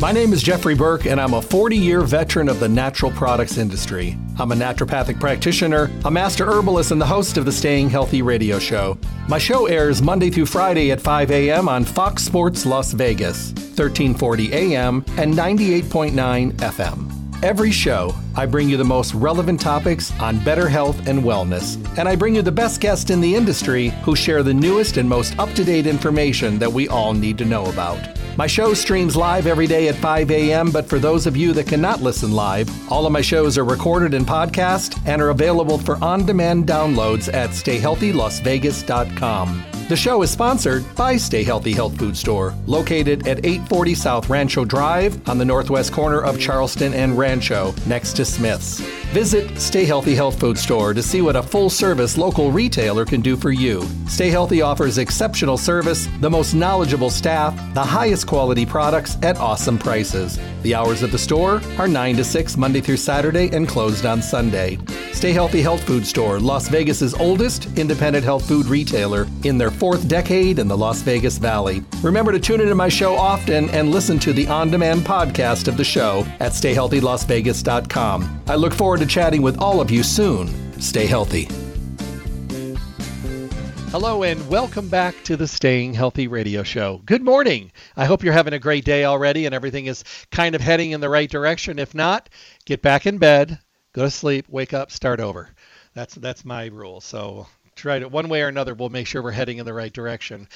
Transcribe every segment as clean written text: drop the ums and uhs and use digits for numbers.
My name is Jeffrey Burke, and I'm a 40-year veteran of the natural products industry. I'm a naturopathic practitioner, a master herbalist, and the host of the Staying Healthy Radio Show. My show airs Monday through Friday at 5 a.m. on Fox Sports Las Vegas, 1340 a.m. and 98.9 FM. Every show, I bring you the most relevant topics on better health and wellness, and I bring you the best guests in the industry who share the newest and most up-to-date information that we all need to know about. My show streams live every day at 5 a.m., but for those of you that cannot listen live, all of my shows are recorded and podcast and are available for on-demand downloads at StayHealthyLasVegas.com. The show is sponsored by Stay Healthy Health Food Store, located at 840 South Rancho Drive on the northwest corner of Charleston and Rancho, next to Smith's. Visit Stay Healthy Health Food Store to see what a full-service local retailer can do for you. Stay Healthy offers exceptional service, the most knowledgeable staff, the highest quality products at awesome prices. The hours of the store are 9 to 6 Monday through Saturday and closed on Sunday. Stay Healthy Health Food Store, Las Vegas's oldest independent health food retailer in their fourth decade in the Las Vegas Valley. Remember to tune into my show often and listen to the on-demand podcast of the show at StayHealthyLasVegas.com. I look forward to chatting with all of you soon. Stay healthy. Hello and welcome back to the Staying Healthy Radio Show. Good morning. I hope you're having a great day already and everything is kind of heading in the right direction. If not, get back in bed, go to sleep, wake up, start over. That's my rule. So try it one way or another. We'll make sure we're heading in the right direction.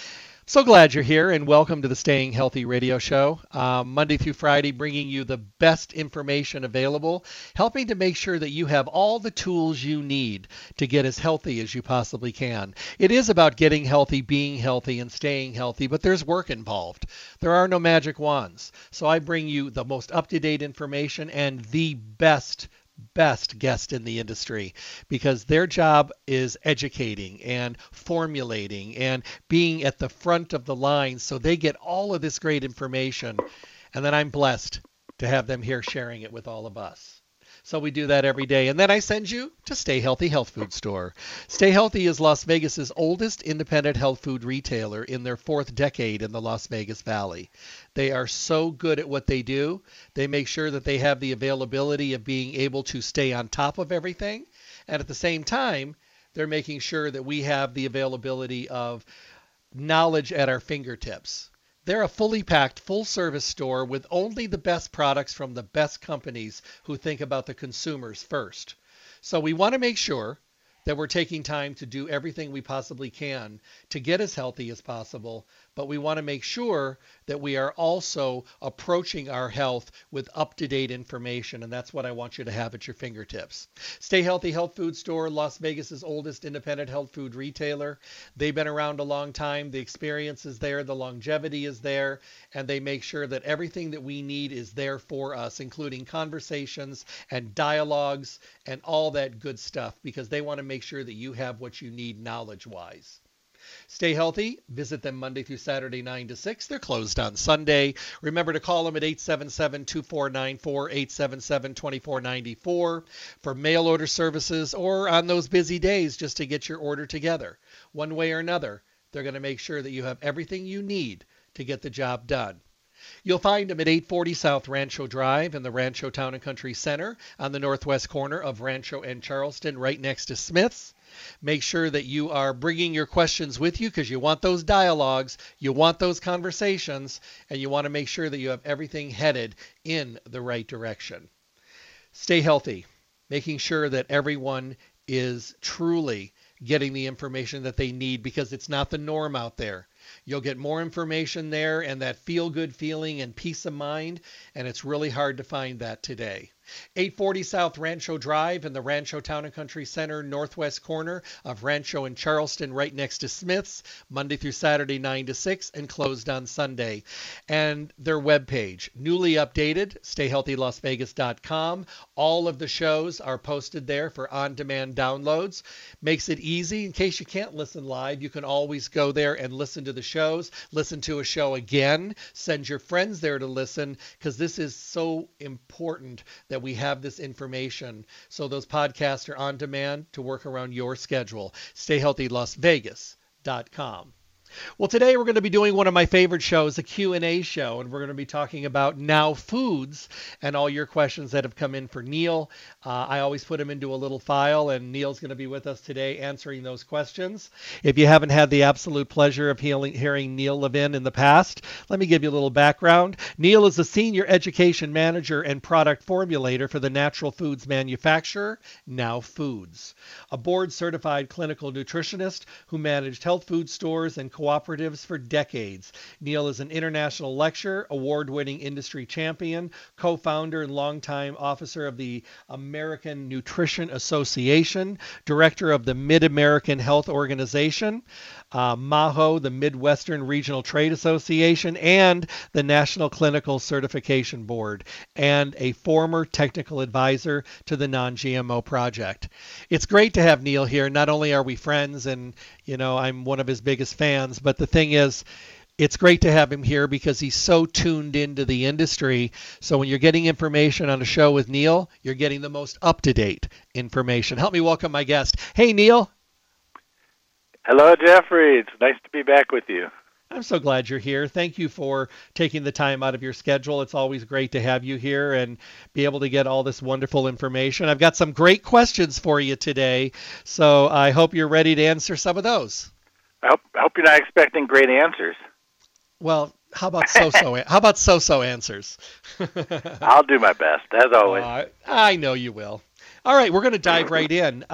So glad you're here and welcome to the Staying Healthy Radio Show. Monday through Friday, bringing you the best information available, helping to make sure that you have all the tools you need to get as healthy as you possibly can. It is about getting healthy, being healthy, and staying healthy, but there's work involved. There are no magic wands. So I bring you the most up-to-date information and the best guest in the industry, because their job is educating and formulating and being at the front of the line, so they get all of this great information, and then I'm blessed to have them here sharing it with all of us. So we do that every day. And then I send you to Stay Healthy Health Food Store. Stay Healthy is Las Vegas's oldest independent health food retailer in their fourth decade in the Las Vegas Valley. They are so good at what they do. They make sure that they have the availability of being able to stay on top of everything. And at the same time, they're making sure that we have the availability of knowledge at our fingertips. They're a fully packed, full-service store with only the best products from the best companies who think about the consumers first. So we want to make sure that we're taking time to do everything we possibly can to get as healthy as possible, but we want to make sure that we are also approaching our health with up-to-date information, and that's what I want you to have at your fingertips. Stay Healthy Health Food Store, Las Vegas's oldest independent health food retailer. They've been around a long time. The experience is there, the longevity is there, and they make sure that everything that we need is there for us, including conversations and dialogues and all that good stuff, because they want to make sure that you have what you need knowledge-wise. Stay Healthy. Visit them Monday through Saturday, 9 to 6. They're closed on Sunday. Remember to call them at 877-2494, 877-2494 for mail order services or on those busy days just to get your order together. One way or another, they're going to make sure that you have everything you need to get the job done. You'll find them at 840 South Rancho Drive in the Rancho Town and Country Center on the northwest corner of Rancho and Charleston, right next to Smith's. Make sure that you are bringing your questions with you, because you want those dialogues, you want those conversations, and you want to make sure that you have everything headed in the right direction. Stay Healthy, making sure that everyone is truly getting the information that they need, because it's not the norm out there. You'll get more information there and that feel-good feeling and peace of mind, and it's really hard to find that today. 840 South Rancho Drive in the Rancho Town and Country Center, northwest corner of Rancho and Charleston, right next to Smith's, Monday through Saturday, 9 to 6, and closed on Sunday. And their webpage, newly updated, StayHealthyLasVegas.com. All of the shows are posted there for on-demand downloads. Makes it easy. In case you can't listen live, you can always go there and listen to the shows, listen to a show again, send your friends there to listen, because this is so important that we have this information, so those podcasts are on demand to work around your schedule. StayHealthyLasVegas.com. Well, today we're going to be doing one of my favorite shows, a Q&A show, and we're going to be talking about Now Foods and all your questions that have come in for Neil. I always put them into a little file, and Neil's going to be with us today answering those questions. If you haven't had the absolute pleasure of hearing Neil Levin in the past, let me give you a little background. Neil is a senior education manager and product formulator for the natural foods manufacturer, Now Foods, a board-certified clinical nutritionist who managed health food stores and cooperatives for decades. Neil is an international lecturer, award-winning industry champion, co-founder and longtime officer of the American Nutrition Association, director of the Mid-American Health Organization, MAHO, the Midwestern Regional Trade Association, and the National Clinical Certification Board, and a former technical advisor to the Non-GMO Project. It's great to have Neil here. Not only are we friends and, you know, I'm one of his biggest fans, but the thing is, it's great to have him here because he's so tuned into the industry. So when you're getting information on a show with Neil, you're getting the most up-to-date information. Help me welcome my guest. Hey, Neil. Hello, Jeffrey. It's nice to be back with you. I'm so glad you're here. Thank you for taking the time out of your schedule. It's always great to have you here and be able to get all this wonderful information. I've got some great questions for you today, so I hope you're ready to answer some of those. I hope you're not expecting great answers. Well, how about so-so? How about so-so answers? I'll do my best, as always. I know you will. All right, we're going to dive right in.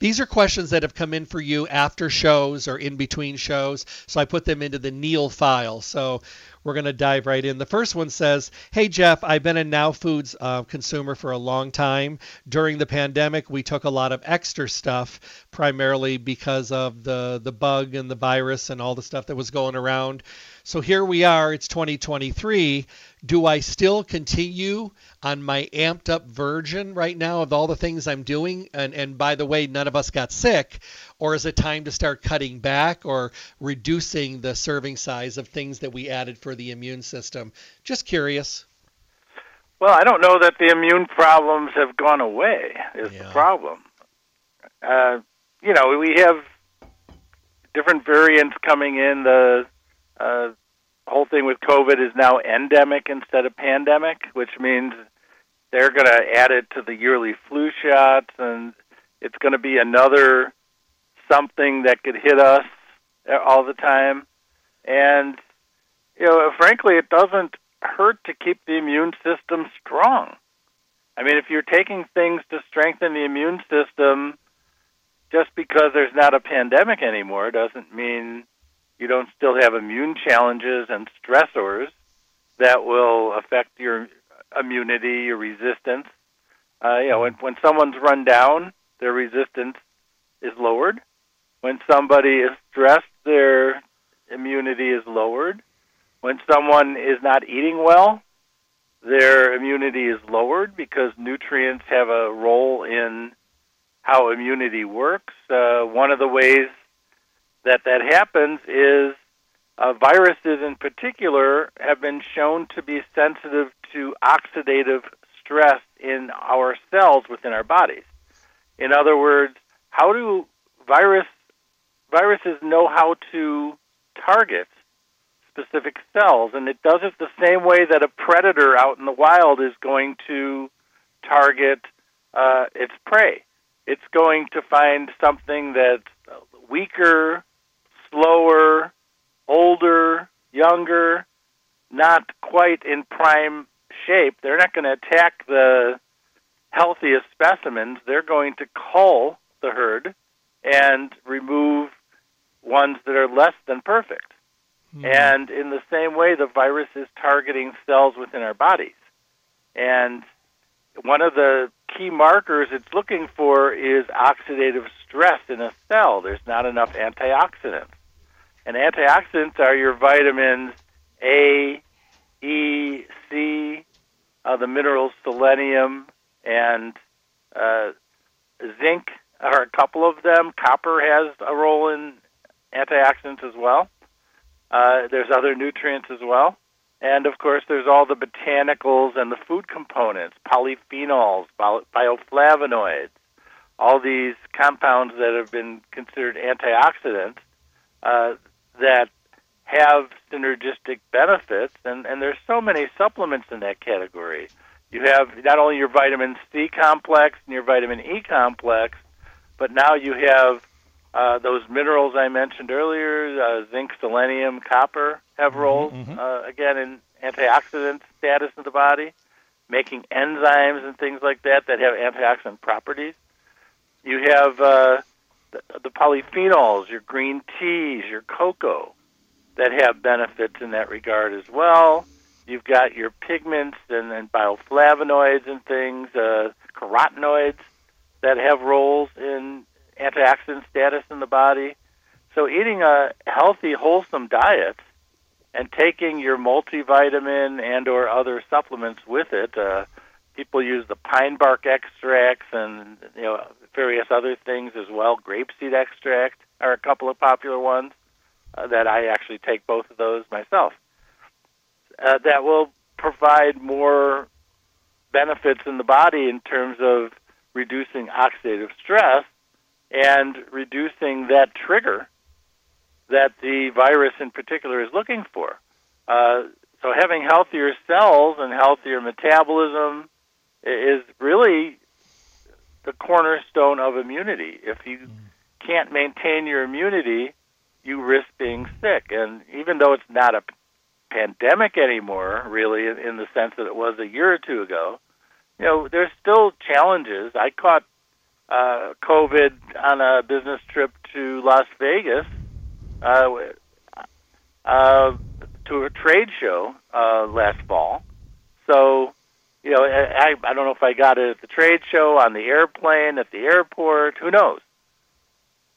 These are questions that have come in for you after shows or in between shows, so I put them into the Neil file. So we're going to dive right in. The first one says, hey, Jeff, I've been a Now Foods consumer for a long time. During the pandemic, we took a lot of extra stuff, primarily because of the bug and the virus and all the stuff that was going around. So here we are. It's 2023. Do I still continue on my amped up version right now of all the things I'm doing? And by the way, none of us got sick. Or is it time to start cutting back or reducing the serving size of things that we added for the immune system? Just curious. Well, I don't know that the immune problems have gone away is the problem. We have different variants coming in. The whole thing with COVID is now endemic instead of pandemic, which means they're going to add it to the yearly flu shots, and it's going to be another something that could hit us all the time. And, frankly, it doesn't hurt to keep the immune system strong. I mean, if you're taking things to strengthen the immune system, just because there's not a pandemic anymore doesn't mean you don't still have immune challenges and stressors that will affect your immunity, your resistance. When someone's run down, their resistance is lowered. When somebody is stressed, their immunity is lowered. When someone is not eating well, their immunity is lowered because nutrients have a role in how immunity works. One of the ways that happens is viruses in particular have been shown to be sensitive to oxidative stress in our cells within our bodies. In other words, how do viruses know how to target specific cells? And it does it the same way that a predator out in the wild is going to target its prey. It's going to find something that's weaker, slower, older, younger, not quite in prime shape. They're not going to attack the healthiest specimens. They're going to cull the herd and remove ones that are less than perfect. Mm-hmm. And in the same way, the virus is targeting cells within our bodies. And one of the key markers it's looking for is oxidative stress in a cell. There's not enough antioxidants. And antioxidants are your vitamins A, E, C, the minerals selenium, and zinc are a couple of them. Copper has a role in antioxidants as well. There's other nutrients as well. And, of course, there's all the botanicals and the food components, polyphenols, bioflavonoids, all these compounds that have been considered antioxidants that have synergistic benefits, and there's so many supplements in that category. You have not only your vitamin C complex and your vitamin E complex, but now you have those minerals I mentioned earlier, zinc, selenium, copper have roles, again, in antioxidant status of the body, making enzymes and things like that that have antioxidant properties. You have the polyphenols, your green teas, your cocoa, that have benefits in that regard as well. You've got your pigments and bioflavonoids and things, carotenoids that have roles in antioxidant status in the body. So eating a healthy, wholesome diet and taking your multivitamin and or other supplements with it, people use the pine bark extracts and various other things as well. Grapeseed extract are a couple of popular ones that I actually take both of those myself. That will provide more benefits in the body in terms of reducing oxidative stress and reducing that trigger that the virus in particular is looking for. So having healthier cells and healthier metabolism is really the cornerstone of immunity. If you can't maintain your immunity, you risk being sick. And even though it's not a pandemic anymore, really, in the sense that it was a year or two ago, there's still challenges. I caught COVID on a business trip to Las Vegas to a trade show last fall. So, I don't know if I got it at the trade show, on the airplane, at the airport, who knows?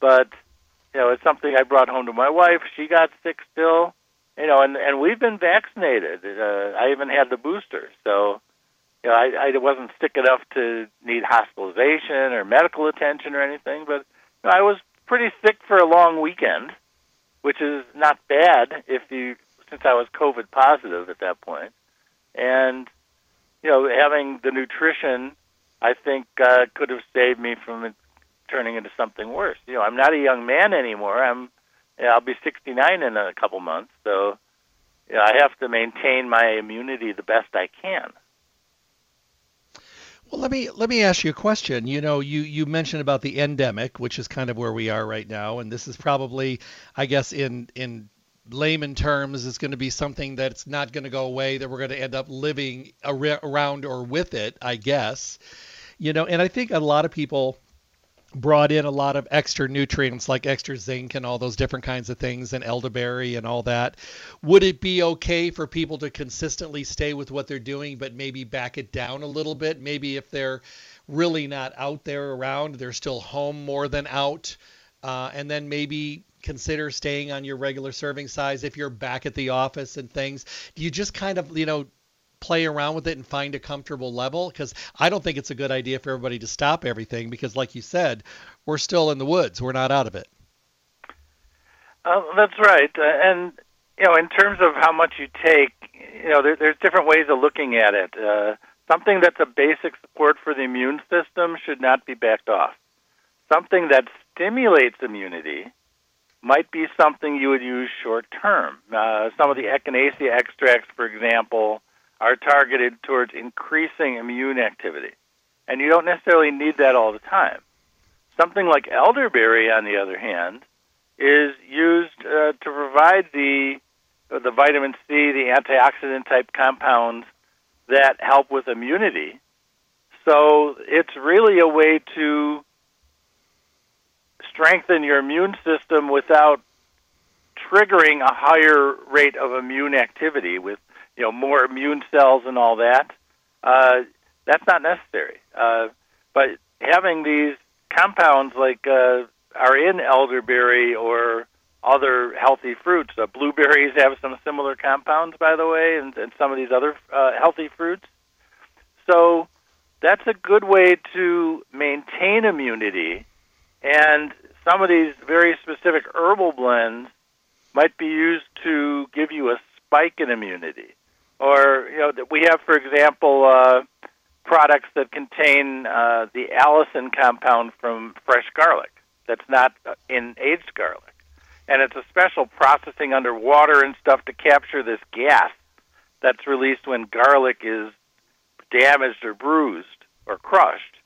But, it's something I brought home to my wife. She got sick still, and we've been vaccinated. I even had the booster. So, I wasn't sick enough to need hospitalization or medical attention or anything, but I was pretty sick for a long weekend, which is not bad since I was COVID positive at that point. And, having the nutrition, I think, could have saved me from turning into something worse. I'm not a young man anymore. I'll be 69 in a couple months, so I have to maintain my immunity the best I can. Well, let me ask you a question. You mentioned about the endemic, which is kind of where we are right now, and this is probably, I guess, in layman terms, is going to be something that's not going to go away, that we're going to end up living around or with it, I guess. And I think a lot of people brought in a lot of extra nutrients like extra zinc and all those different kinds of things and elderberry and all that. Would it be okay for people to consistently stay with what they're doing, but maybe back it down a little bit? Maybe if they're really not out there around, they're still home more than out, and then maybe consider staying on your regular serving size if you're back at the office and things. Do you just kind of, play around with it and find a comfortable level? Because I don't think it's a good idea for everybody to stop everything, because like you said, we're still in the woods. We're not out of it. That's right. And, in terms of how much you take, there's different ways of looking at it. Something that's a basic support for the immune system should not be backed off. Something that stimulates immunity might be something you would use short term. Some of the echinacea extracts, for example, are targeted towards increasing immune activity. And you don't necessarily need that all the time. Something like elderberry, on the other hand, is used to provide the vitamin C, the antioxidant-type compounds that help with immunity. So it's really a way to strengthen your immune system without triggering a higher rate of immune activity with more immune cells and all that. That's not necessary. But having these compounds like are in elderberry or other healthy fruits. Blueberries have some similar compounds, by the way, and some of these other healthy fruits. So that's a good way to maintain immunity. And some of these very specific herbal blends might be used to give you a spike in immunity. Or, we have, for example, products that contain the allicin compound from fresh garlic that's not in aged garlic. and it's a special processing underwater and stuff to capture this gas that's released when garlic is damaged or bruised or crushed,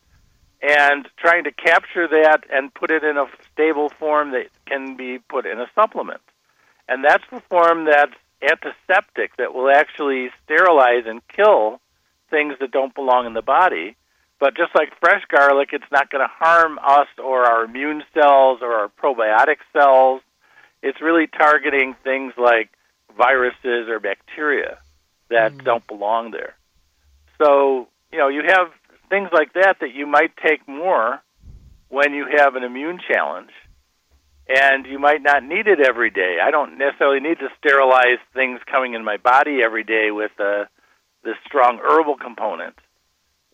and trying to capture that and put it in a stable form that can be put in a supplement. And that's the form that's antiseptic, that will actually sterilize and kill things that don't belong in the body. But just like fresh garlic, it's not going to harm us or our immune cells or our probiotic cells. It's really targeting things like viruses or bacteria that don't belong there. So, you know, you have things like that that you might take more when you have an immune challenge, and you might not need it every day. I don't necessarily need to sterilize things coming in my body every day with this strong herbal component.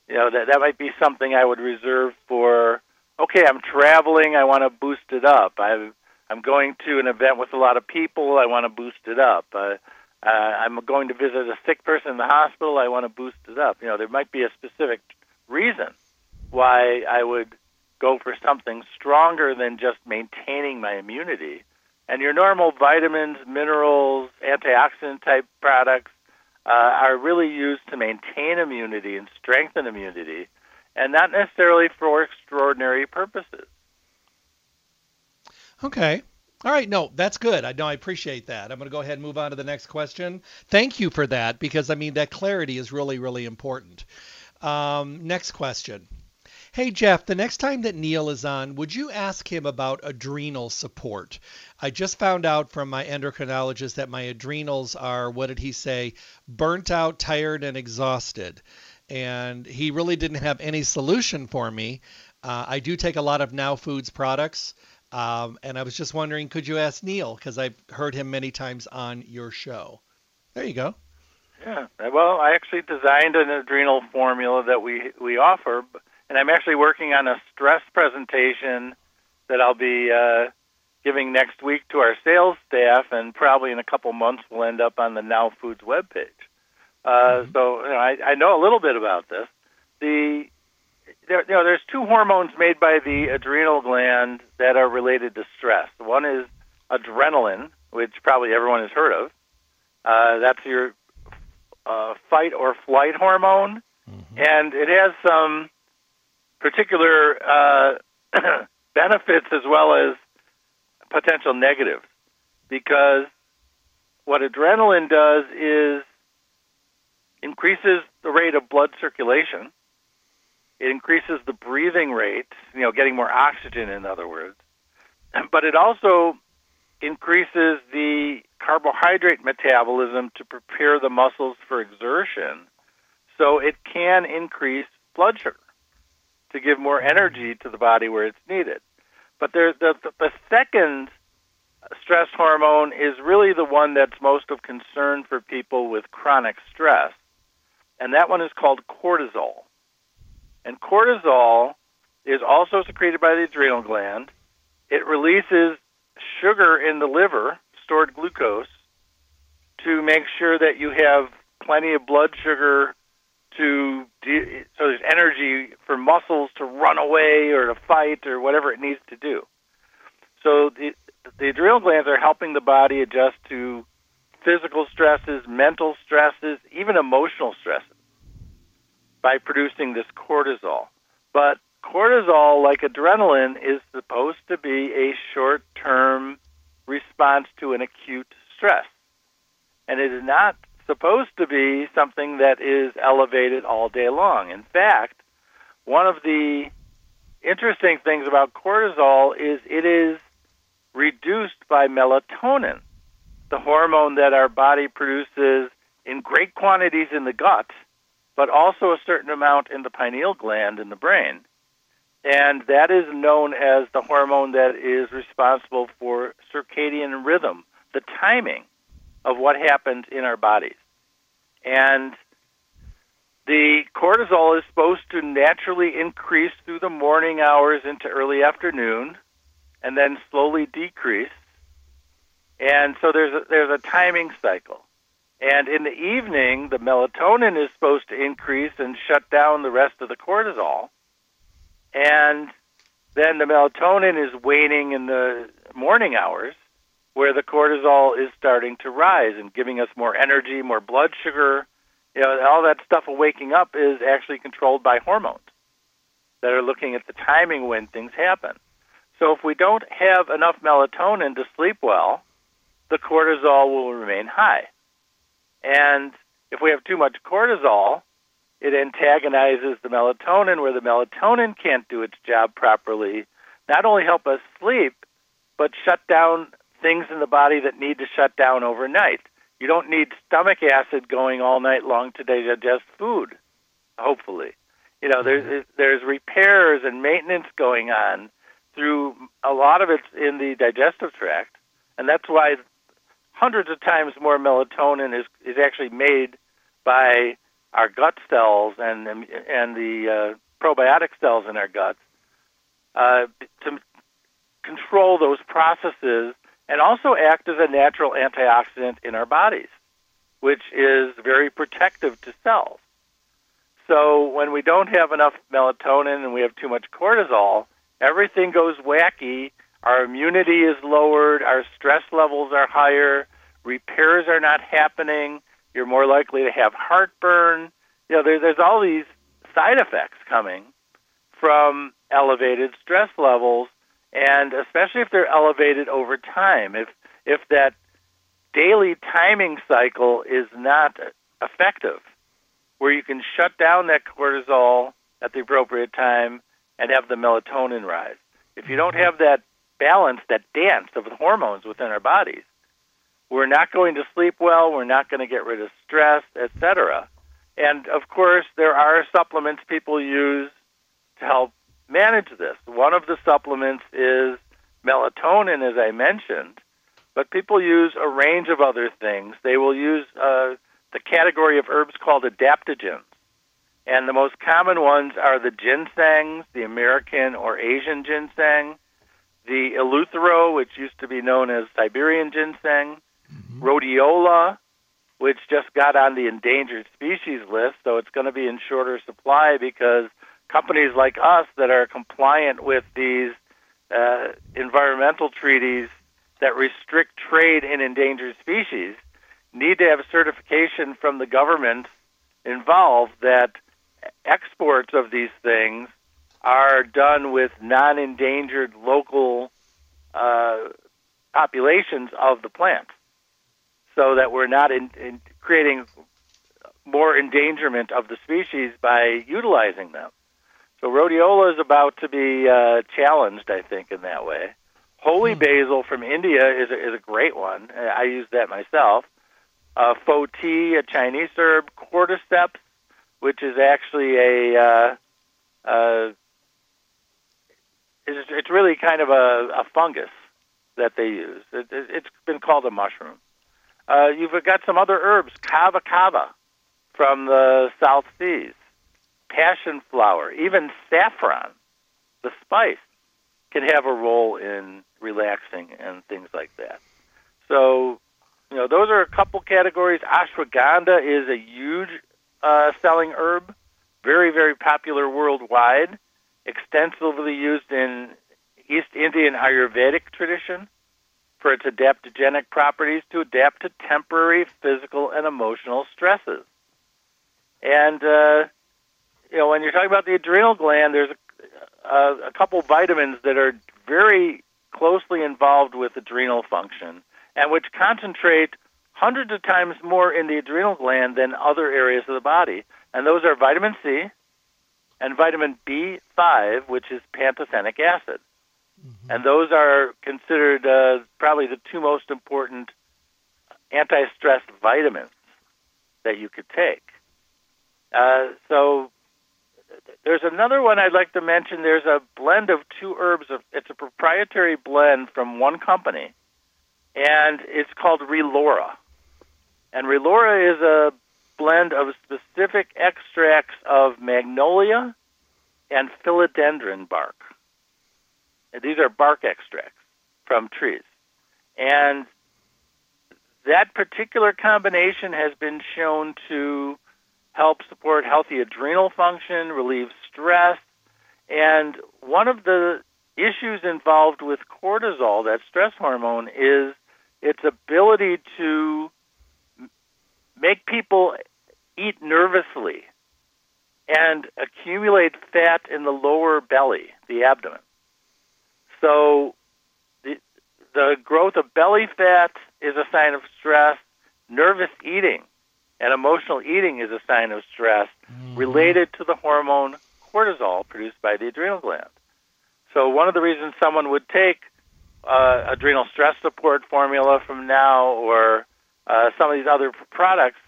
You know, that might be something I would reserve for, okay, I'm traveling, I want to boost it up. I'm going to an event with a lot of people, I want to boost it up. I'm going to visit a sick person in the hospital, I want to boost it up. You know, there might be a specific reason why I would go for something stronger than just maintaining my immunity. And your normal vitamins, minerals, antioxidant-type products are really used to maintain immunity and strengthen immunity, and not necessarily for extraordinary purposes. Okay. All right. No, that's good. I appreciate that. I'm going to go ahead and move on to the next question. Thank you for that, because, I mean, that clarity is really, really important. Next question. Hey, Jeff, the next time that Neil is on, would you ask him about adrenal support? I just found out from my endocrinologist that my adrenals are, what did he say, burnt out, tired, and exhausted. And he really didn't have any solution for me. I do take a lot of Now Foods products. And I was just wondering, could you ask Neil? Because I've heard him many times on your show. There you go. Yeah, well, I actually designed an adrenal formula that we offer, and I'm actually working on a stress presentation that I'll be giving next week to our sales staff, and probably in a couple months we'll end up on the Now Foods webpage. So you know, I know a little bit about this. There's two hormones made by the adrenal gland that are related to stress. One is adrenaline, which probably everyone has heard of. That's your fight or flight hormone, and it has some particular benefits as well as potential negatives, because what adrenaline does is increases the rate of blood circulation. It increases the breathing rate, you know, getting more oxygen, in other words. But it also increases the carbohydrate metabolism to prepare the muscles for exertion. So it can increase blood sugar to give more energy to the body where it's needed. But the second stress hormone is really the one that's most of concern for people with chronic stress, and that one is called cortisol. And cortisol is also secreted by the adrenal gland. It releases sugar in the liver, stored glucose, to make sure that you have plenty of blood sugar so there's energy for muscles to run away or to fight or whatever it needs to do. So the adrenal glands are helping the body adjust to physical stresses, mental stresses, even emotional stresses, by producing this cortisol. But cortisol, like adrenaline, is supposed to be a short-term response to an acute stress. And it is not supposed to be something that is elevated all day long. In fact, one of the interesting things about cortisol is it is reduced by melatonin, the hormone that our body produces in great quantities in the gut, but also a certain amount in the pineal gland in the brain. And that is known as the hormone that is responsible for circadian rhythm, the timing of what happens in our bodies. And the cortisol is supposed to naturally increase through the morning hours into early afternoon, and then slowly decrease. And so there's a timing cycle. And in the evening, the melatonin is supposed to increase and shut down the rest of the cortisol. And then the melatonin is waning in the morning hours, where the cortisol is starting to rise and giving us more energy, more blood sugar. You know, all that stuff of waking up is actually controlled by hormones that are looking at the timing when things happen. So if we don't have enough melatonin to sleep well, the cortisol will remain high. And if we have too much cortisol, it antagonizes the melatonin, where the melatonin can't do its job properly, not only help us sleep, but shut down things in the body that need to shut down overnight. You don't need stomach acid going all night long to digest food, hopefully. You know, there's repairs and maintenance going on through a lot of it's in the digestive tract, and that's why hundreds of times more melatonin is actually made by our gut cells and the probiotic cells in our guts to control those processes and also act as a natural antioxidant in our bodies, which is very protective to cells. So when we don't have enough melatonin and we have too much cortisol, everything goes wacky. Our immunity is lowered. Our stress levels are higher. Repairs are not happening. You're more likely to have heartburn. You know, there's all these side effects coming from elevated stress levels, and especially if they're elevated over time. If that daily timing cycle is not effective, where you can shut down that cortisol at the appropriate time and have the melatonin rise. If you don't have that balance, that dance of the hormones within our bodies, we're not going to sleep well, we're not going to get rid of stress, etc. And, of course, there are supplements people use to help manage this. One of the supplements is melatonin, as I mentioned, but people use a range of other things. They will use the category of herbs called adaptogens, and the most common ones are the ginsengs, the American or Asian ginseng, the eleuthero, which used to be known as Siberian ginseng, rhodiola, which just got on the endangered species list, so it's going to be in shorter supply because companies like us that are compliant with these environmental treaties that restrict trade in endangered species need to have certification from the government involved that exports of these things are done with non-endangered local populations of the plants, so that we're not in creating more endangerment of the species by utilizing them. So rhodiola is about to be challenged, I think, in that way. Holy basil from India is a great one. I use that myself. Faux tea, a Chinese herb. Cordyceps, which is actually it's really kind of a fungus that they use. It's been called a mushroom. You've got some other herbs, kava kava from the South Seas, passion flower, even saffron, the spice, can have a role in relaxing and things like that. So, you know, those are a couple categories. Ashwagandha is a huge selling herb, very, very popular worldwide, extensively used in East Indian Ayurvedic tradition for its adaptogenic properties to adapt to temporary physical and emotional stresses. And, you know, when you're talking about the adrenal gland, there's a couple vitamins that are very closely involved with adrenal function and which concentrate hundreds of times more in the adrenal gland than other areas of the body. And those are vitamin C and vitamin B5, which is pantothenic acid. Mm-hmm. And those are considered probably the two most important anti-stress vitamins that you could take. So there's another one I'd like to mention. There's a blend of two herbs. It's a proprietary blend from one company, and it's called Relora. And Relora is a blend of specific extracts of magnolia and philodendron bark. These are bark extracts from trees. And that particular combination has been shown to help support healthy adrenal function, relieve stress. And one of the issues involved with cortisol, that stress hormone, is its ability to make people eat nervously and accumulate fat in the lower belly, the abdomen. So the growth of belly fat is a sign of stress. Nervous eating and emotional eating is a sign of stress related to the hormone cortisol produced by the adrenal gland. So one of the reasons someone would take adrenal stress support formula from Now or some of these other products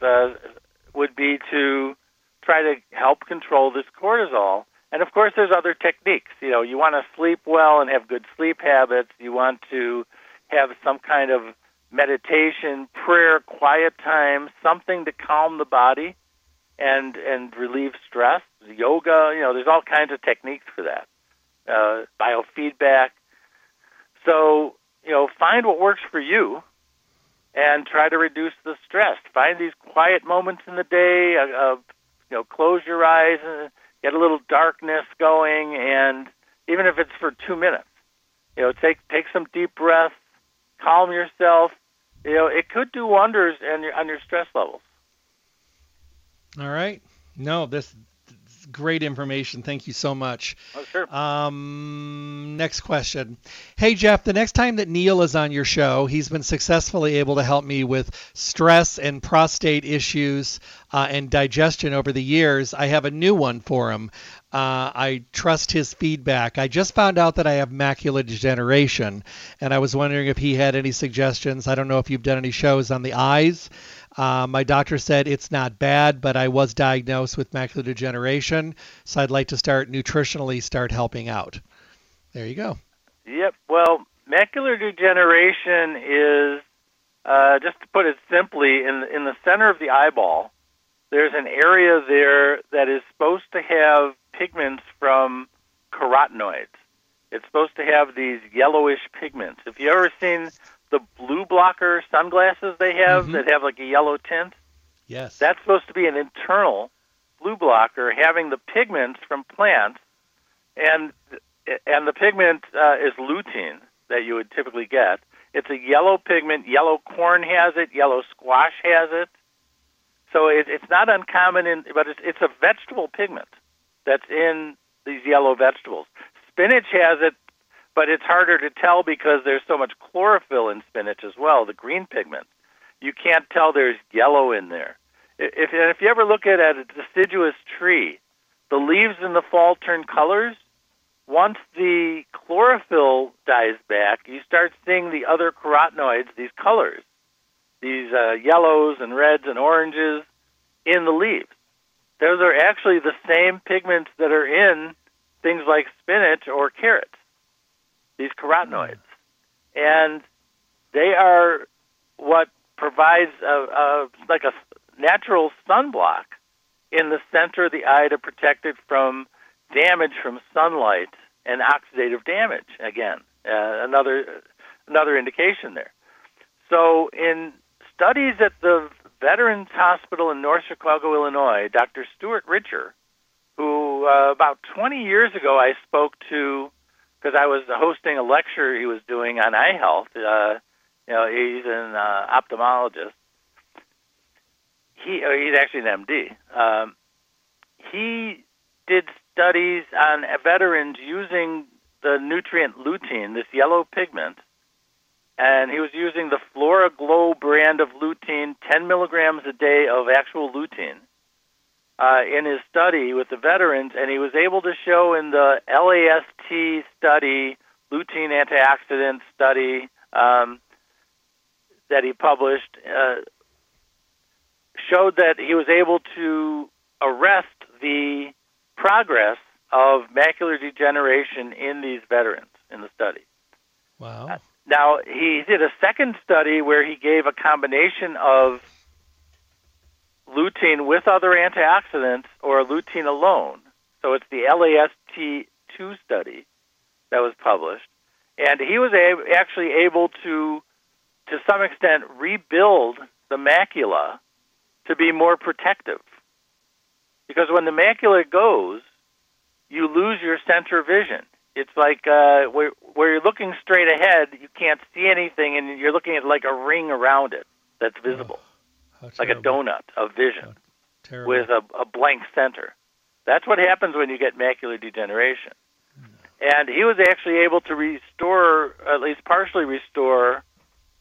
would be to try to help control this cortisol. And, of course, there's other techniques. You know, you want to sleep well and have good sleep habits. You want to have some kind of meditation, prayer, quiet time, something to calm the body and relieve stress. Yoga, you know, there's all kinds of techniques for that. Biofeedback. So, you know, find what works for you and try to reduce the stress. Find these quiet moments in the day of, you know, close your eyes and get a little darkness going, and even if it's for 2 minutes, you know, take some deep breaths, calm yourself. You know, it could do wonders on your stress levels. All right. No, this is great information. Thank you so much. Oh, sure. Next question. Hey, Jeff, the next time that Neil is on your show, he's been successfully able to help me with stress and prostate issues and digestion over the years. I have a new one for him. I trust his feedback. I just found out that I have macular degeneration, and I was wondering if he had any suggestions. I don't know if you've done any shows on the eyes. My doctor said it's not bad, but I was diagnosed with macular degeneration, so I'd like to nutritionally start helping out. There you go. Yep. Well, macular degeneration is, just to put it simply, in the center of the eyeball, there's an area there that is supposed to have pigments from carotenoids. It's supposed to have these yellowish pigments. If you've ever seen the blue blocker sunglasses they have that have like a yellow tint? Yes. That's supposed to be an internal blue blocker having the pigments from plants, and the pigment is lutein that you would typically get. It's a yellow pigment. Yellow corn has it. Yellow squash has it. So it's not uncommon, but it's a vegetable pigment that's in these yellow vegetables. Spinach has it, but it's harder to tell because there's so much chlorophyll in spinach as well, the green pigment. You can't tell there's yellow in there. If you ever look at a deciduous tree, the leaves in the fall turn colors. Once the chlorophyll dies back, you start seeing the other carotenoids, these colors, these yellows and reds and oranges in the leaves. Those are actually the same pigments that are in things like spinach or carrots, these carotenoids. And they are what provides like a natural sunblock in the center of the eye to protect it from damage from sunlight and oxidative damage, again, another indication there. So in studies at the Veterans Hospital in North Chicago, Illinois, Dr. Stuart Richer, who about 20 years ago I spoke to because I was hosting a lecture he was doing on eye health. You know, he's an ophthalmologist. He's actually an MD. He did studies on veterans using the nutrient lutein, this yellow pigment, and he was using the FloraGlo brand of lutein, 10 milligrams a day of actual lutein in his study with the veterans, and he was able to show in the LAST study, lutein antioxidant study that he published, showed that he was able to arrest the progress of macular degeneration in these veterans in the study. Wow. Now, he did a second study where he gave a combination of lutein with other antioxidants or lutein alone. So it's the LAST2 study that was published. And he was actually able to some extent, rebuild the macula to be more protective. Because when the macula goes, you lose your center vision. It's like where you're looking straight ahead, you can't see anything, and you're looking at like a ring around it that's visible, like a donut of vision with a blank center. That's what happens when you get macular degeneration. And he was actually able to restore, at least partially restore,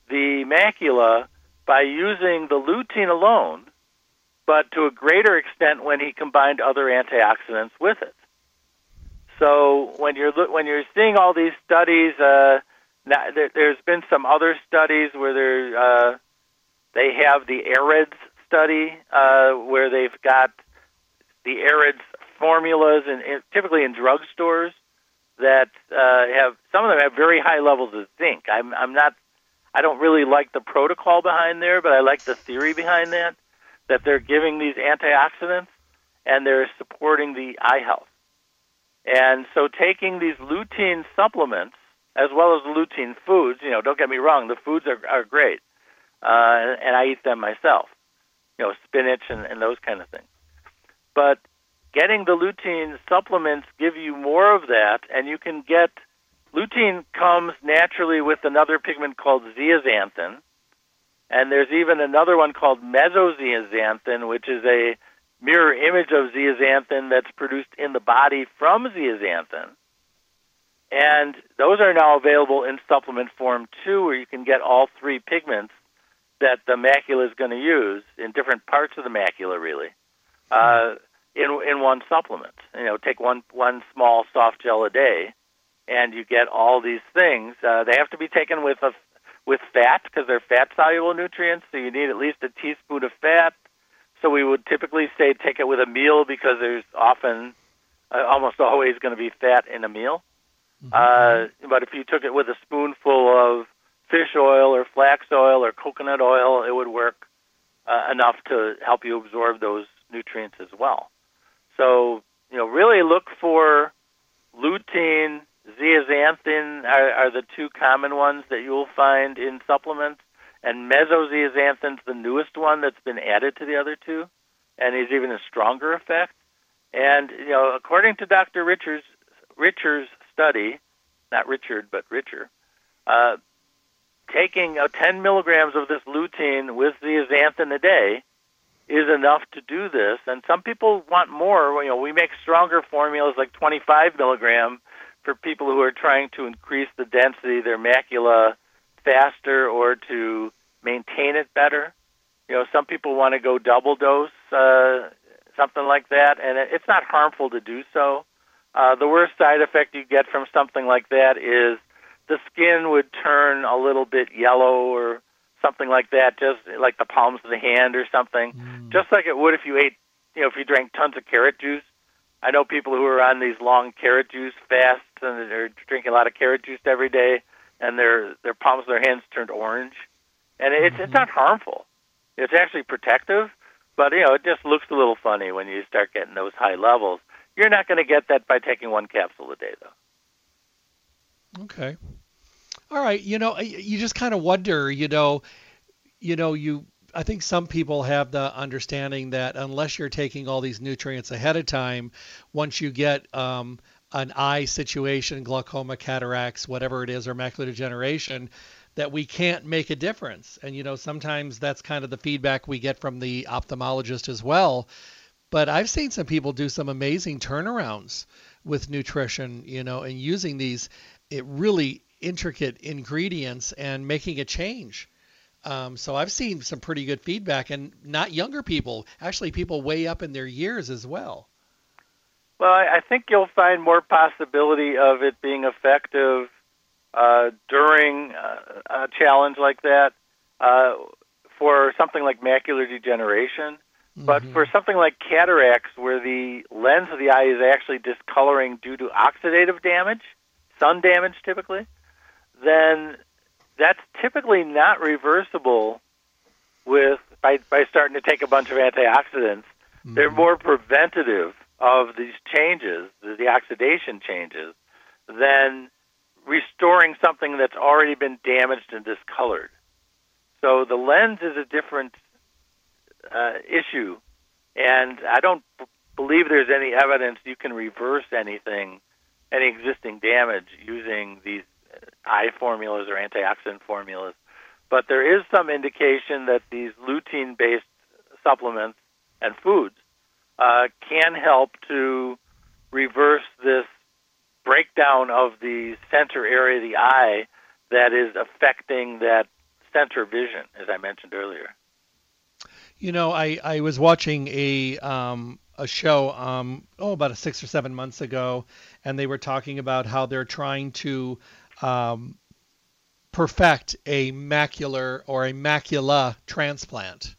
the macula by using the lutein alone, but to a greater extent when he combined other antioxidants with it. So when you're seeing all these studies, there's been some other studies where they have the AREDS study where they've got the AREDS formulas, and typically in drugstores, that have some of them have very high levels of zinc. I don't really like the protocol behind there, but I like the theory behind that they're giving these antioxidants and they're supporting the eye health. And so taking these lutein supplements as well as lutein foods, you know, don't get me wrong, the foods are great, and I eat them myself, you know, spinach and those kind of things. But getting the lutein supplements give you more of that, and you can get lutein comes naturally with another pigment called zeaxanthin, and there's even another one called mesozeaxanthin, which is a mirror image of zeaxanthin that's produced in the body from zeaxanthin. And those are now available in supplement form, too, where you can get all three pigments that the macula is going to use in different parts of the macula, really, in one supplement. You know, take one small soft gel a day, and you get all these things. They have to be taken with fat because they're fat-soluble nutrients, so you need at least a teaspoon of fat. So we would typically say take it with a meal because there's often, almost always going to be fat in a meal. Mm-hmm. But if you took it with a spoonful of fish oil or flax oil or coconut oil, it would work enough to help you absorb those nutrients as well. So, you know, really look for lutein, zeaxanthin are the two common ones that you will find in supplements. And mesozeaxanthin's the newest one that's been added to the other two, and is even a stronger effect. And, you know, according to Dr. Richer's study, not Richard, but Richer, taking 10 milligrams of this lutein with zeaxanthin a day is enough to do this. And some people want more. You know, we make stronger formulas like 25 milligram for people who are trying to increase the density of their macula faster or to maintain it better. You know, some people want to go double dose, something like that, and it's not harmful to do so. The worst side effect you get from something like that is the skin would turn a little bit yellow or something like that, just like the palms of the hand or something, just like it would if you ate, you know, if you drank tons of carrot juice. I know people who are on these long carrot juice fasts and they're drinking a lot of carrot juice every day, and their palms of their hands turned orange. And it's not harmful. It's actually protective, but, you know, it just looks a little funny when you start getting those high levels. You're not going to get that by taking one capsule a day, though. Okay. All right. You know, you just kind of wonder, I think some people have the understanding that unless you're taking all these nutrients ahead of time, once you get an eye situation, glaucoma, cataracts, whatever it is, or macular degeneration, that we can't make a difference. And, you know, sometimes that's kind of the feedback we get from the ophthalmologist as well. But I've seen some people do some amazing turnarounds with nutrition, you know, and using these really intricate ingredients and making a change. So I've seen some pretty good feedback, and not younger people, actually people way up in their years as well. Well, I think you'll find more possibility of it being effective during a challenge like that for something like macular degeneration. Mm-hmm. But for something like cataracts, where the lens of the eye is actually discoloring due to oxidative damage, sun damage typically, then that's typically not reversible by starting to take a bunch of antioxidants. Mm-hmm. They're more preventative of these changes, the oxidation changes, than restoring something that's already been damaged and discolored. So the lens is a different issue, and I don't believe there's any evidence you can reverse anything any existing damage using these I formulas or antioxidant formulas. But there is some indication that these lutein-based supplements and foods can help to reverse this breakdown of the center area of the eye that is affecting that center vision, as I mentioned earlier. You know, I was watching a show about 6 or 7 months ago, and they were talking about how they're trying to perfect a macular or a macula transplant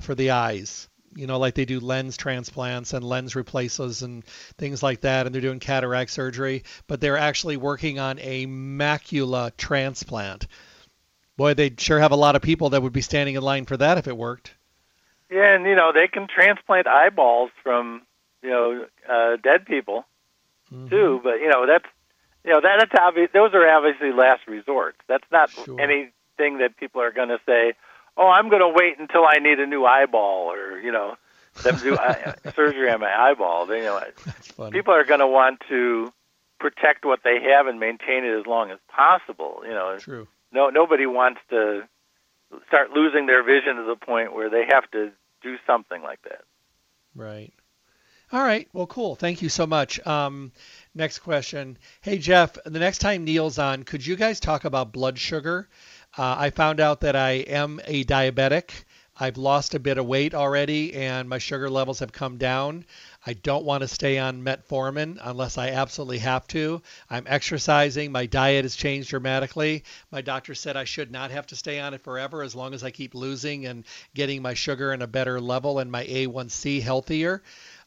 for the eyes. You know, like they do lens transplants and lens replaces and things like that, and they're doing cataract surgery, but they're actually working on a macula transplant. Boy, they'd sure have a lot of people that would be standing in line for that if it worked. Yeah, and, you know, they can transplant eyeballs from, you know, dead people, mm-hmm. too, but, you know, that's obvious. Those are obviously last resort. That's not sure. Anything that people are going to say, oh, I'm going to wait until I need a new eyeball, or, you know, them do surgery on my eyeball. They, you know, that's funny. People are going to want to protect what they have and maintain it as long as possible. You know, true. No, nobody wants to start losing their vision to the point where they have to do something like that. Right. All right. Well, cool. Thank you so much. Next question. Hey, Jeff, the next time Neil's on, could you guys talk about blood sugar? I found out that I am a diabetic. I've lost a bit of weight already, and my sugar levels have come down. I don't want to stay on metformin unless I absolutely have to. I'm exercising. My diet has changed dramatically. My doctor said I should not have to stay on it forever as long as I keep losing and getting my sugar in a better level and my A1C healthier.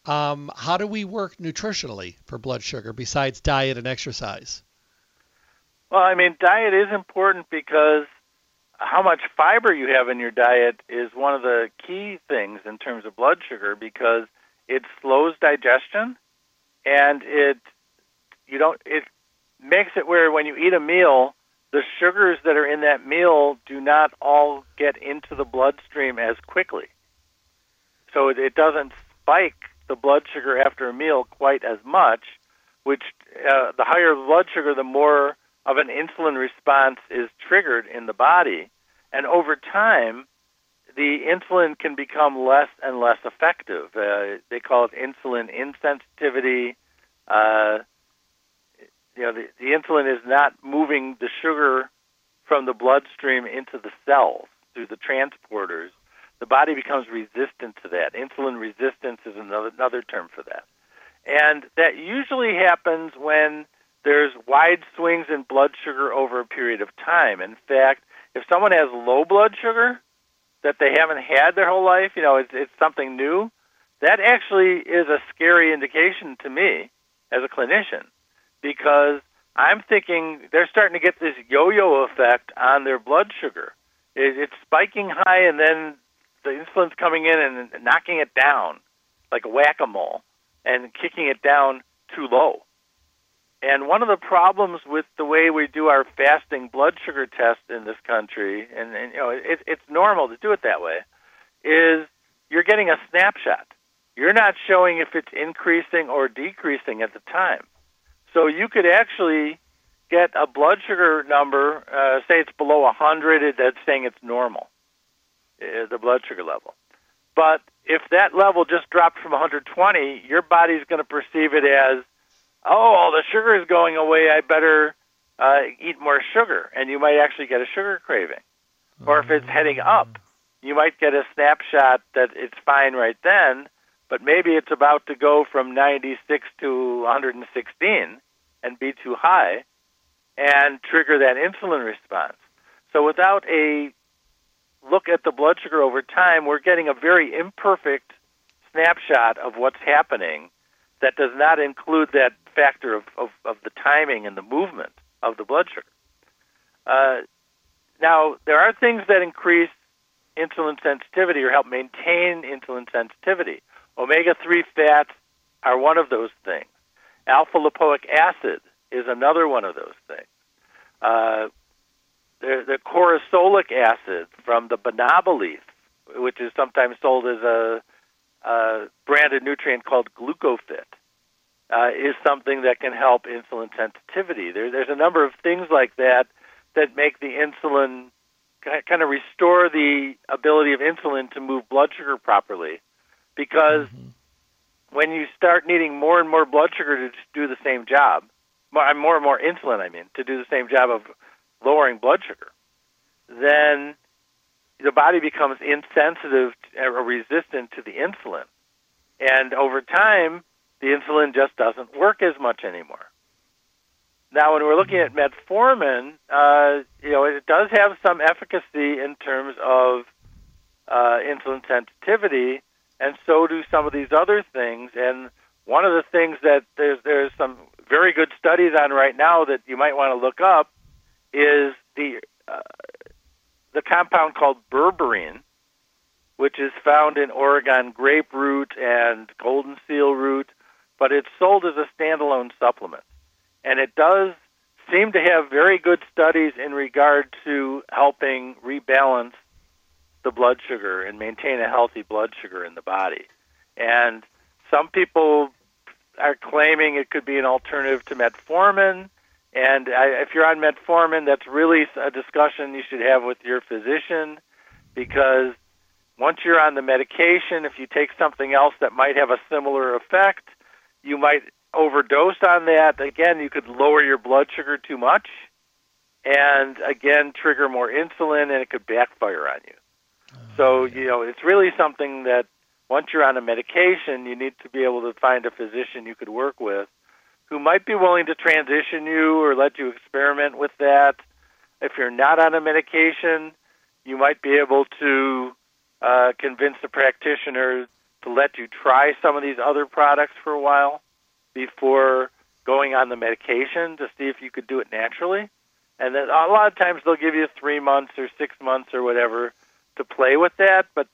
How do we work nutritionally for blood sugar besides diet and exercise? Well, I mean, diet is important because how much fiber you have in your diet is one of the key things in terms of blood sugar, because it slows digestion, and it makes it where when you eat a meal, the sugars that are in that meal do not all get into the bloodstream as quickly. So it doesn't spike the blood sugar after a meal quite as much, which the higher blood sugar, the more of an insulin response is triggered in the body. And over time, the insulin can become less and less effective. They call it insulin insensitivity. The insulin is not moving the sugar from the bloodstream into the cells through the transporters. The body becomes resistant to that. Insulin resistance is another term for that. And that usually happens when there's wide swings in blood sugar over a period of time. In fact, if someone has low blood sugar that they haven't had their whole life, you know, it's something new, that actually is a scary indication to me as a clinician, because I'm thinking they're starting to get this yo-yo effect on their blood sugar. It's spiking high, and then the insulin's coming in and knocking it down like a whack-a-mole and kicking it down too low. And one of the problems with the way we do our fasting blood sugar test in this country, and you know, it's normal to do it that way, is you're getting a snapshot. You're not showing if it's increasing or decreasing at the time. So you could actually get a blood sugar number, say it's below 100, that's saying it's normal, the blood sugar level. But if that level just dropped from 120, your body's going to perceive it as, oh, all the sugar is going away, I better eat more sugar, and you might actually get a sugar craving. Or if it's heading up, you might get a snapshot that it's fine right then, but maybe it's about to go from 96 to 116 and be too high and trigger that insulin response. So without a look at the blood sugar over time, we're getting a very imperfect snapshot of what's happening that does not include that factor of the timing and the movement of the blood sugar. Now, there are things that increase insulin sensitivity or help maintain insulin sensitivity. Omega-3 fats are one of those things. Alpha-lipoic acid is another one of those things. The cortisolic acid from the banaba leaf, which is sometimes sold as a branded nutrient called GlucoFit. is something that can help insulin sensitivity. There's a number of things like that that make the insulin kind of restore the ability of insulin to move blood sugar properly, because when you start needing more and more blood sugar to do the same job, more and more insulin, I mean, to do the same job of lowering blood sugar, then the body becomes insensitive or resistant to the insulin. And over time, the insulin just doesn't work as much anymore. Now, when we're looking at metformin, it does have some efficacy in terms of insulin sensitivity, and so do some of these other things. And one of the things that there's some very good studies on right now that you might want to look up is the compound called berberine, which is found in Oregon grapefruit and golden seal root, but it's sold as a standalone supplement. And it does seem to have very good studies in regard to helping rebalance the blood sugar and maintain a healthy blood sugar in the body. And some people are claiming it could be an alternative to metformin. And if you're on metformin, that's really a discussion you should have with your physician, because once you're on the medication, if you take something else that might have a similar effect, you might overdose on that. Again, you could lower your blood sugar too much and, again, trigger more insulin, and it could backfire on you. So, it's really something that once you're on a medication, you need to be able to find a physician you could work with who might be willing to transition you or let you experiment with that. If you're not on a medication, you might be able to convince the practitioner to let you try some of these other products for a while before going on the medication to see if you could do it naturally. And then a lot of times they'll give you 3 months or 6 months or whatever to play with that. But,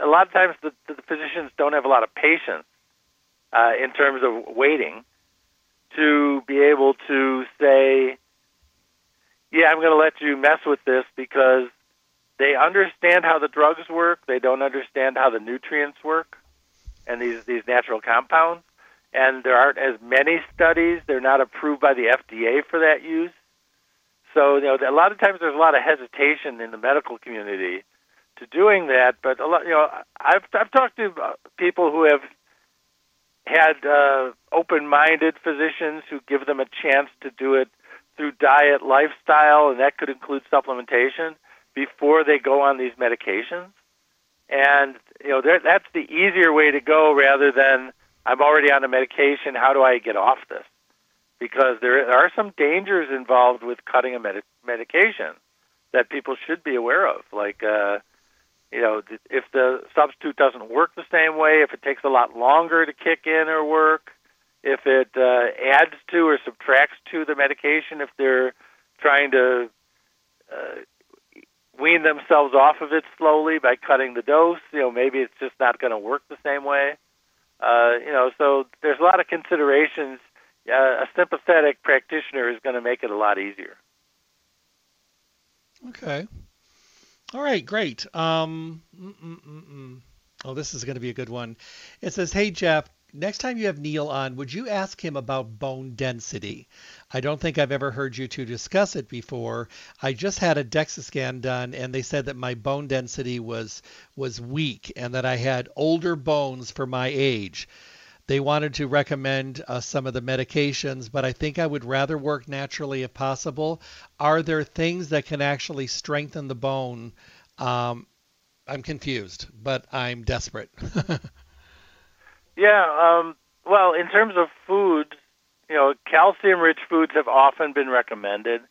a lot of times the physicians don't have a lot of patience in terms of waiting to be able to say, yeah, I'm going to let you mess with this, because they understand how the drugs work. They don't understand how the nutrients work and these natural compounds. And there aren't as many studies. They're not approved by the FDA for that use. So, a lot of times there's a lot of hesitation in the medical community to doing that. But a lot, I've talked to people who have had open-minded physicians who give them a chance to do it through diet, lifestyle, and that could include supplementation before they go on these medications. And, that's the easier way to go, rather than, I'm already on a medication, how do I get off this? Because there are some dangers involved with cutting a medication that people should be aware of. Like, if the substitute doesn't work the same way, if it takes a lot longer to kick in or work, if it adds to or subtracts to the medication, if they're trying to wean themselves off of it slowly by cutting the dose, maybe it's just not going to work the same way. So there's a lot of considerations. A sympathetic practitioner is going to make it a lot easier. Okay. All right, great. Oh, this is going to be a good one. It says, hey, Jeff, next time you have Neil on, would you ask him about bone density? I don't think I've ever heard you two discuss it before. I just had a DEXA scan done, and they said that my bone density was weak and that I had older bones for my age. They wanted to recommend some of the medications, but I think I would rather work naturally if possible. Are there things that can actually strengthen the bone? I'm confused, but I'm desperate. Yeah, well, in terms of foods, calcium-rich foods have often been recommended.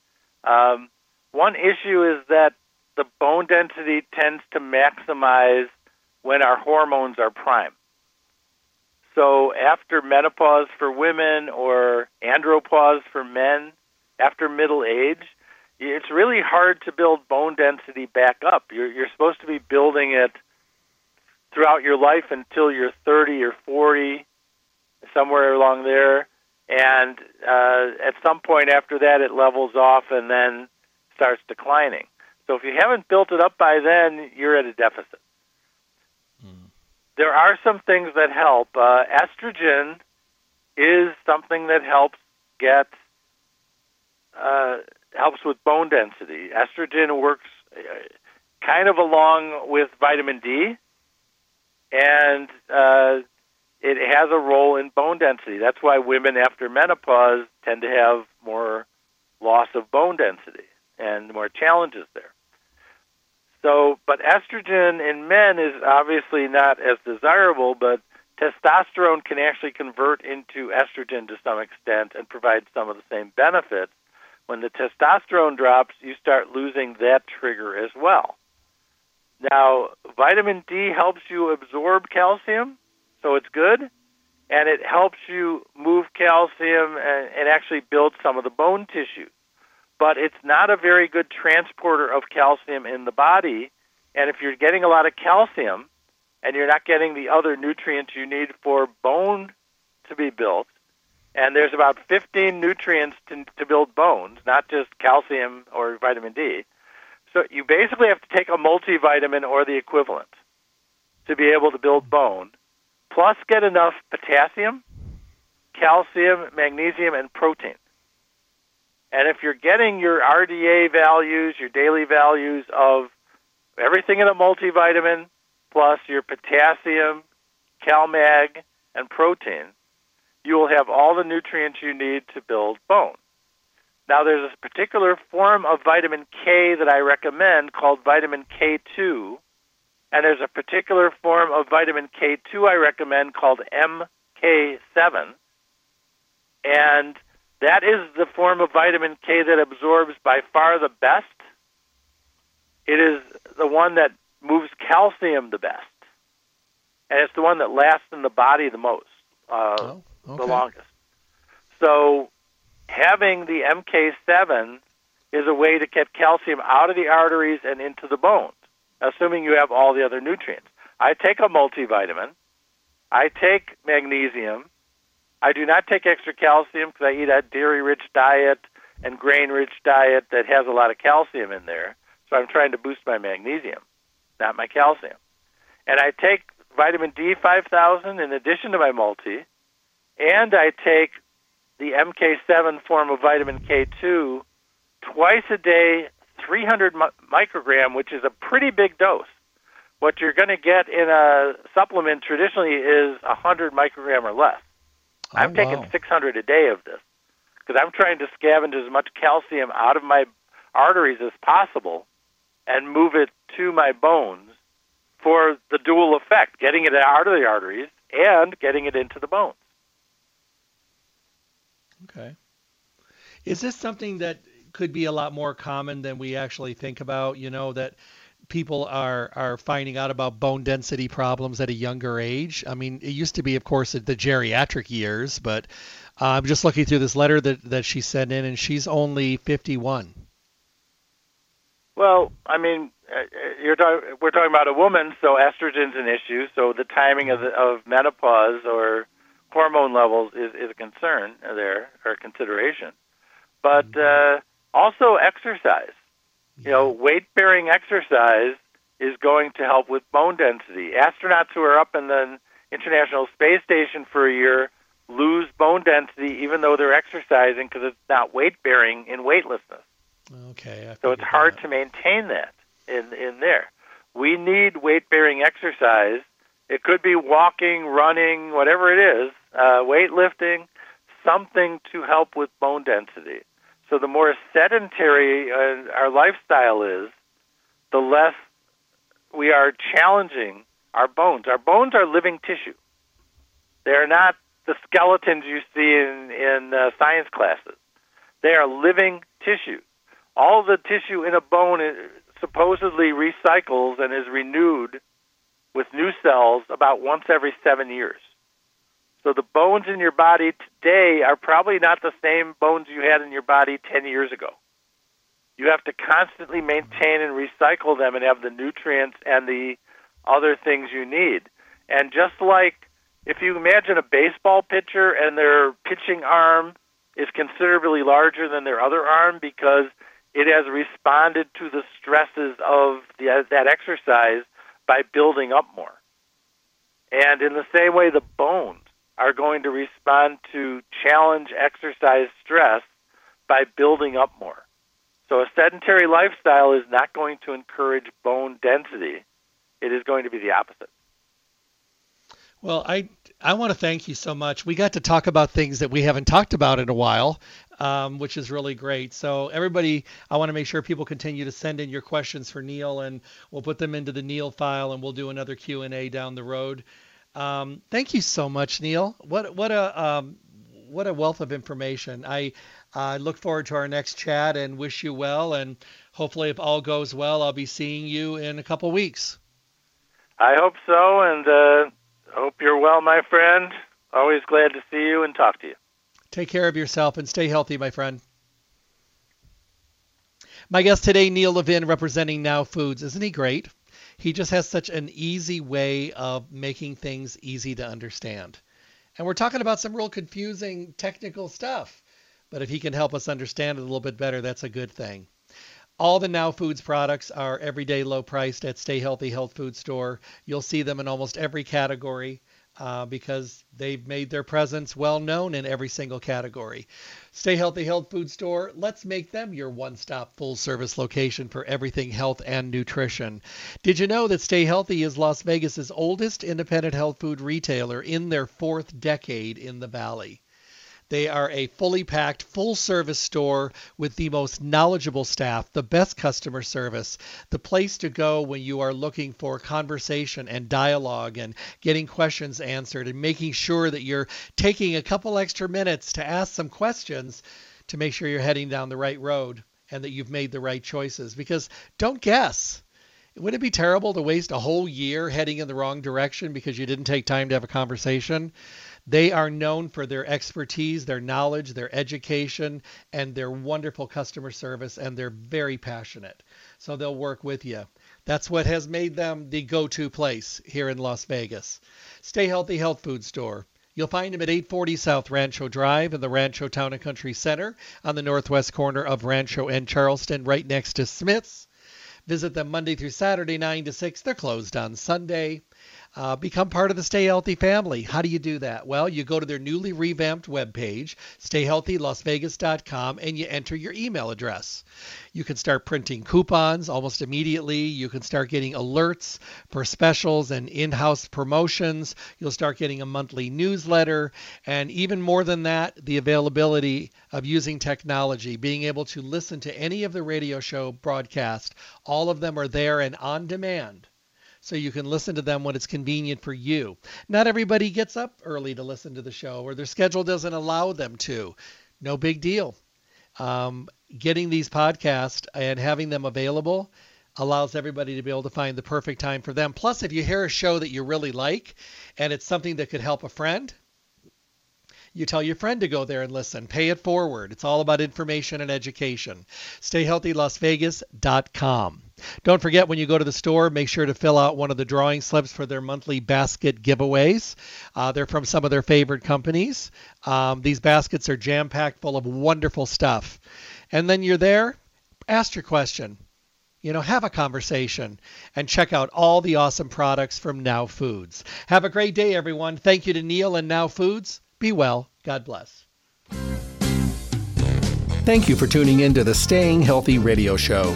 One issue is that the bone density tends to maximize when our hormones are prime. So after menopause for women or andropause for men, after middle age, it's really hard to build bone density back up. You're supposed to be building it throughout your life until you're 30 or 40, somewhere along there. And at some point after that, it levels off and then starts declining. So if you haven't built it up by then, you're at a deficit. There are some things that help. Estrogen is something that helps get helps with bone density. Estrogen works kind of along with vitamin D, and it has a role in bone density. That's why women after menopause tend to have more loss of bone density and more challenges there. So, but estrogen in men is obviously not as desirable, but testosterone can actually convert into estrogen to some extent and provide some of the same benefits. When the testosterone drops, you start losing that trigger as well. Now, vitamin D helps you absorb calcium, so it's good, and it helps you move calcium and actually build some of the bone tissue. But it's not a very good transporter of calcium in the body, and if you're getting a lot of calcium and you're not getting the other nutrients you need for bone to be built, and there's about 15 nutrients to build bones, not just calcium or vitamin D. So you basically have to take a multivitamin or the equivalent to be able to build bone, plus get enough potassium, calcium, magnesium, and protein. And if you're getting your RDA values, your daily values of everything in a multivitamin, plus your potassium, CalMag, and protein, you will have all the nutrients you need to build bone. Now, there's a particular form of vitamin K that I recommend called vitamin K2, and there's a particular form of vitamin K2 I recommend called MK7, and that is the form of vitamin K that absorbs by far the best. It is the one that moves calcium the best, and it's the one that lasts in the body the most. The longest. So having the MK7 is a way to get calcium out of the arteries and into the bones, assuming you have all the other nutrients. I take a multivitamin. I take magnesium. I do not take extra calcium because I eat a dairy-rich diet and grain-rich diet that has a lot of calcium in there, so I'm trying to boost my magnesium, not my calcium. And I take vitamin D5000 in addition to my multi, and I take the MK7 form of vitamin K2 twice a day, 300 microgram, which is a pretty big dose. What you're going to get in a supplement traditionally is 100 microgram or less. I'm taking 600 a day of this because I'm trying to scavenge as much calcium out of my arteries as possible and move it to my bones for the dual effect, getting it out of the arteries and getting it into the bones. Okay. Is this something that could be a lot more common than we actually think about, you know, that people are finding out about bone density problems at a younger age? I mean, it used to be, of course, at the geriatric years, but I'm just looking through this letter that she sent in, and she's only 51. Well, I mean, we're talking about a woman, so estrogen's an issue, so the timing of menopause or hormone levels is a concern there, or a consideration. But also exercise. You know, weight-bearing exercise is going to help with bone density. Astronauts who are up in the International Space Station for a year lose bone density even though they're exercising because it's not weight-bearing in weightlessness. Okay. So it's hard to maintain that in there. We need weight-bearing exercise. It could be walking, running, whatever it is, weightlifting, something to help with bone density. So the more sedentary our lifestyle is, the less we are challenging our bones. Our bones are living tissue. They are not the skeletons you see in science classes. They are living tissue. All the tissue in a bone supposedly recycles and is renewed with new cells about once every 7 years. So the bones in your body today are probably not the same bones you had in your body 10 years ago. You have to constantly maintain and recycle them and have the nutrients and the other things you need. And just like if you imagine a baseball pitcher and their pitching arm is considerably larger than their other arm because it has responded to the stresses of that exercise by building up more. And in the same way, the bones are going to respond to challenge exercise stress by building up more. So a sedentary lifestyle is not going to encourage bone density. It is going to be the opposite. Well, I want to thank you so much. We got to talk about things that we haven't talked about in a while, which is really great. So everybody, I want to make sure people continue to send in your questions for Neil, and we'll put them into the Neil file, and we'll do another Q&A down the road. Thank you so much, Neil. What a wealth of information. I look forward to our next chat and wish you well. And hopefully, if all goes well, I'll be seeing you in a couple weeks. I hope so, and hope you're well, my friend. Always glad to see you and talk to you. Take care of yourself and stay healthy, my friend. My guest today, Neil Levin, representing Now Foods. Isn't he great? He just has such an easy way of making things easy to understand. And we're talking about some real confusing technical stuff. But if he can help us understand it a little bit better, that's a good thing. All the Now Foods products are everyday low priced at Stay Healthy Health Food Store. You'll see them in almost every category because they've made their presence well known in every single category. Stay Healthy Health Food Store, let's make them your one-stop full-service location for everything health and nutrition. Did you know that Stay Healthy is Las Vegas's oldest independent health food retailer in their fourth decade in the Valley? They are a fully packed, full-service store with the most knowledgeable staff, the best customer service, the place to go when you are looking for conversation and dialogue and getting questions answered and making sure that you're taking a couple extra minutes to ask some questions to make sure you're heading down the right road and that you've made the right choices. Because don't guess. Wouldn't it be terrible to waste a whole year heading in the wrong direction because you didn't take time to have a conversation? They are known for their expertise, their knowledge, their education, and their wonderful customer service, and they're very passionate. So they'll work with you. That's what has made them the go-to place here in Las Vegas. Stay Healthy Health Food Store. You'll find them at 840 South Rancho Drive in the Rancho Town and Country Center on the northwest corner of Rancho and Charleston, right next to Smith's. Visit them Monday through Saturday, 9 to 6. They're closed on Sunday. Become part of the Stay Healthy family. How do you do that? Well, you go to their newly revamped webpage, StayHealthyLasVegas.com, and you enter your email address. You can start printing coupons almost immediately. You can start getting alerts for specials and in-house promotions. You'll start getting a monthly newsletter. And even more than that, the availability of using technology, being able to listen to any of the radio show broadcasts. All of them are there and on demand. So you can listen to them when it's convenient for you. Not everybody gets up early to listen to the show, or their schedule doesn't allow them to. No big deal. Getting these podcasts and having them available allows everybody to be able to find the perfect time for them. Plus, if you hear a show that you really like and it's something that could help a friend, you tell your friend to go there and listen. Pay it forward. It's all about information and education. StayHealthyLasVegas.com. Don't forget, when you go to the store, make sure to fill out one of the drawing slips for their monthly basket giveaways. They're from some of their favorite companies. These baskets are jam-packed full of wonderful stuff. And then you're there, ask your question. Have a conversation and check out all the awesome products from Now Foods. Have a great day, everyone. Thank you to Neil and Now Foods. Be well. God bless. Thank you for tuning in to the Staying Healthy Radio Show.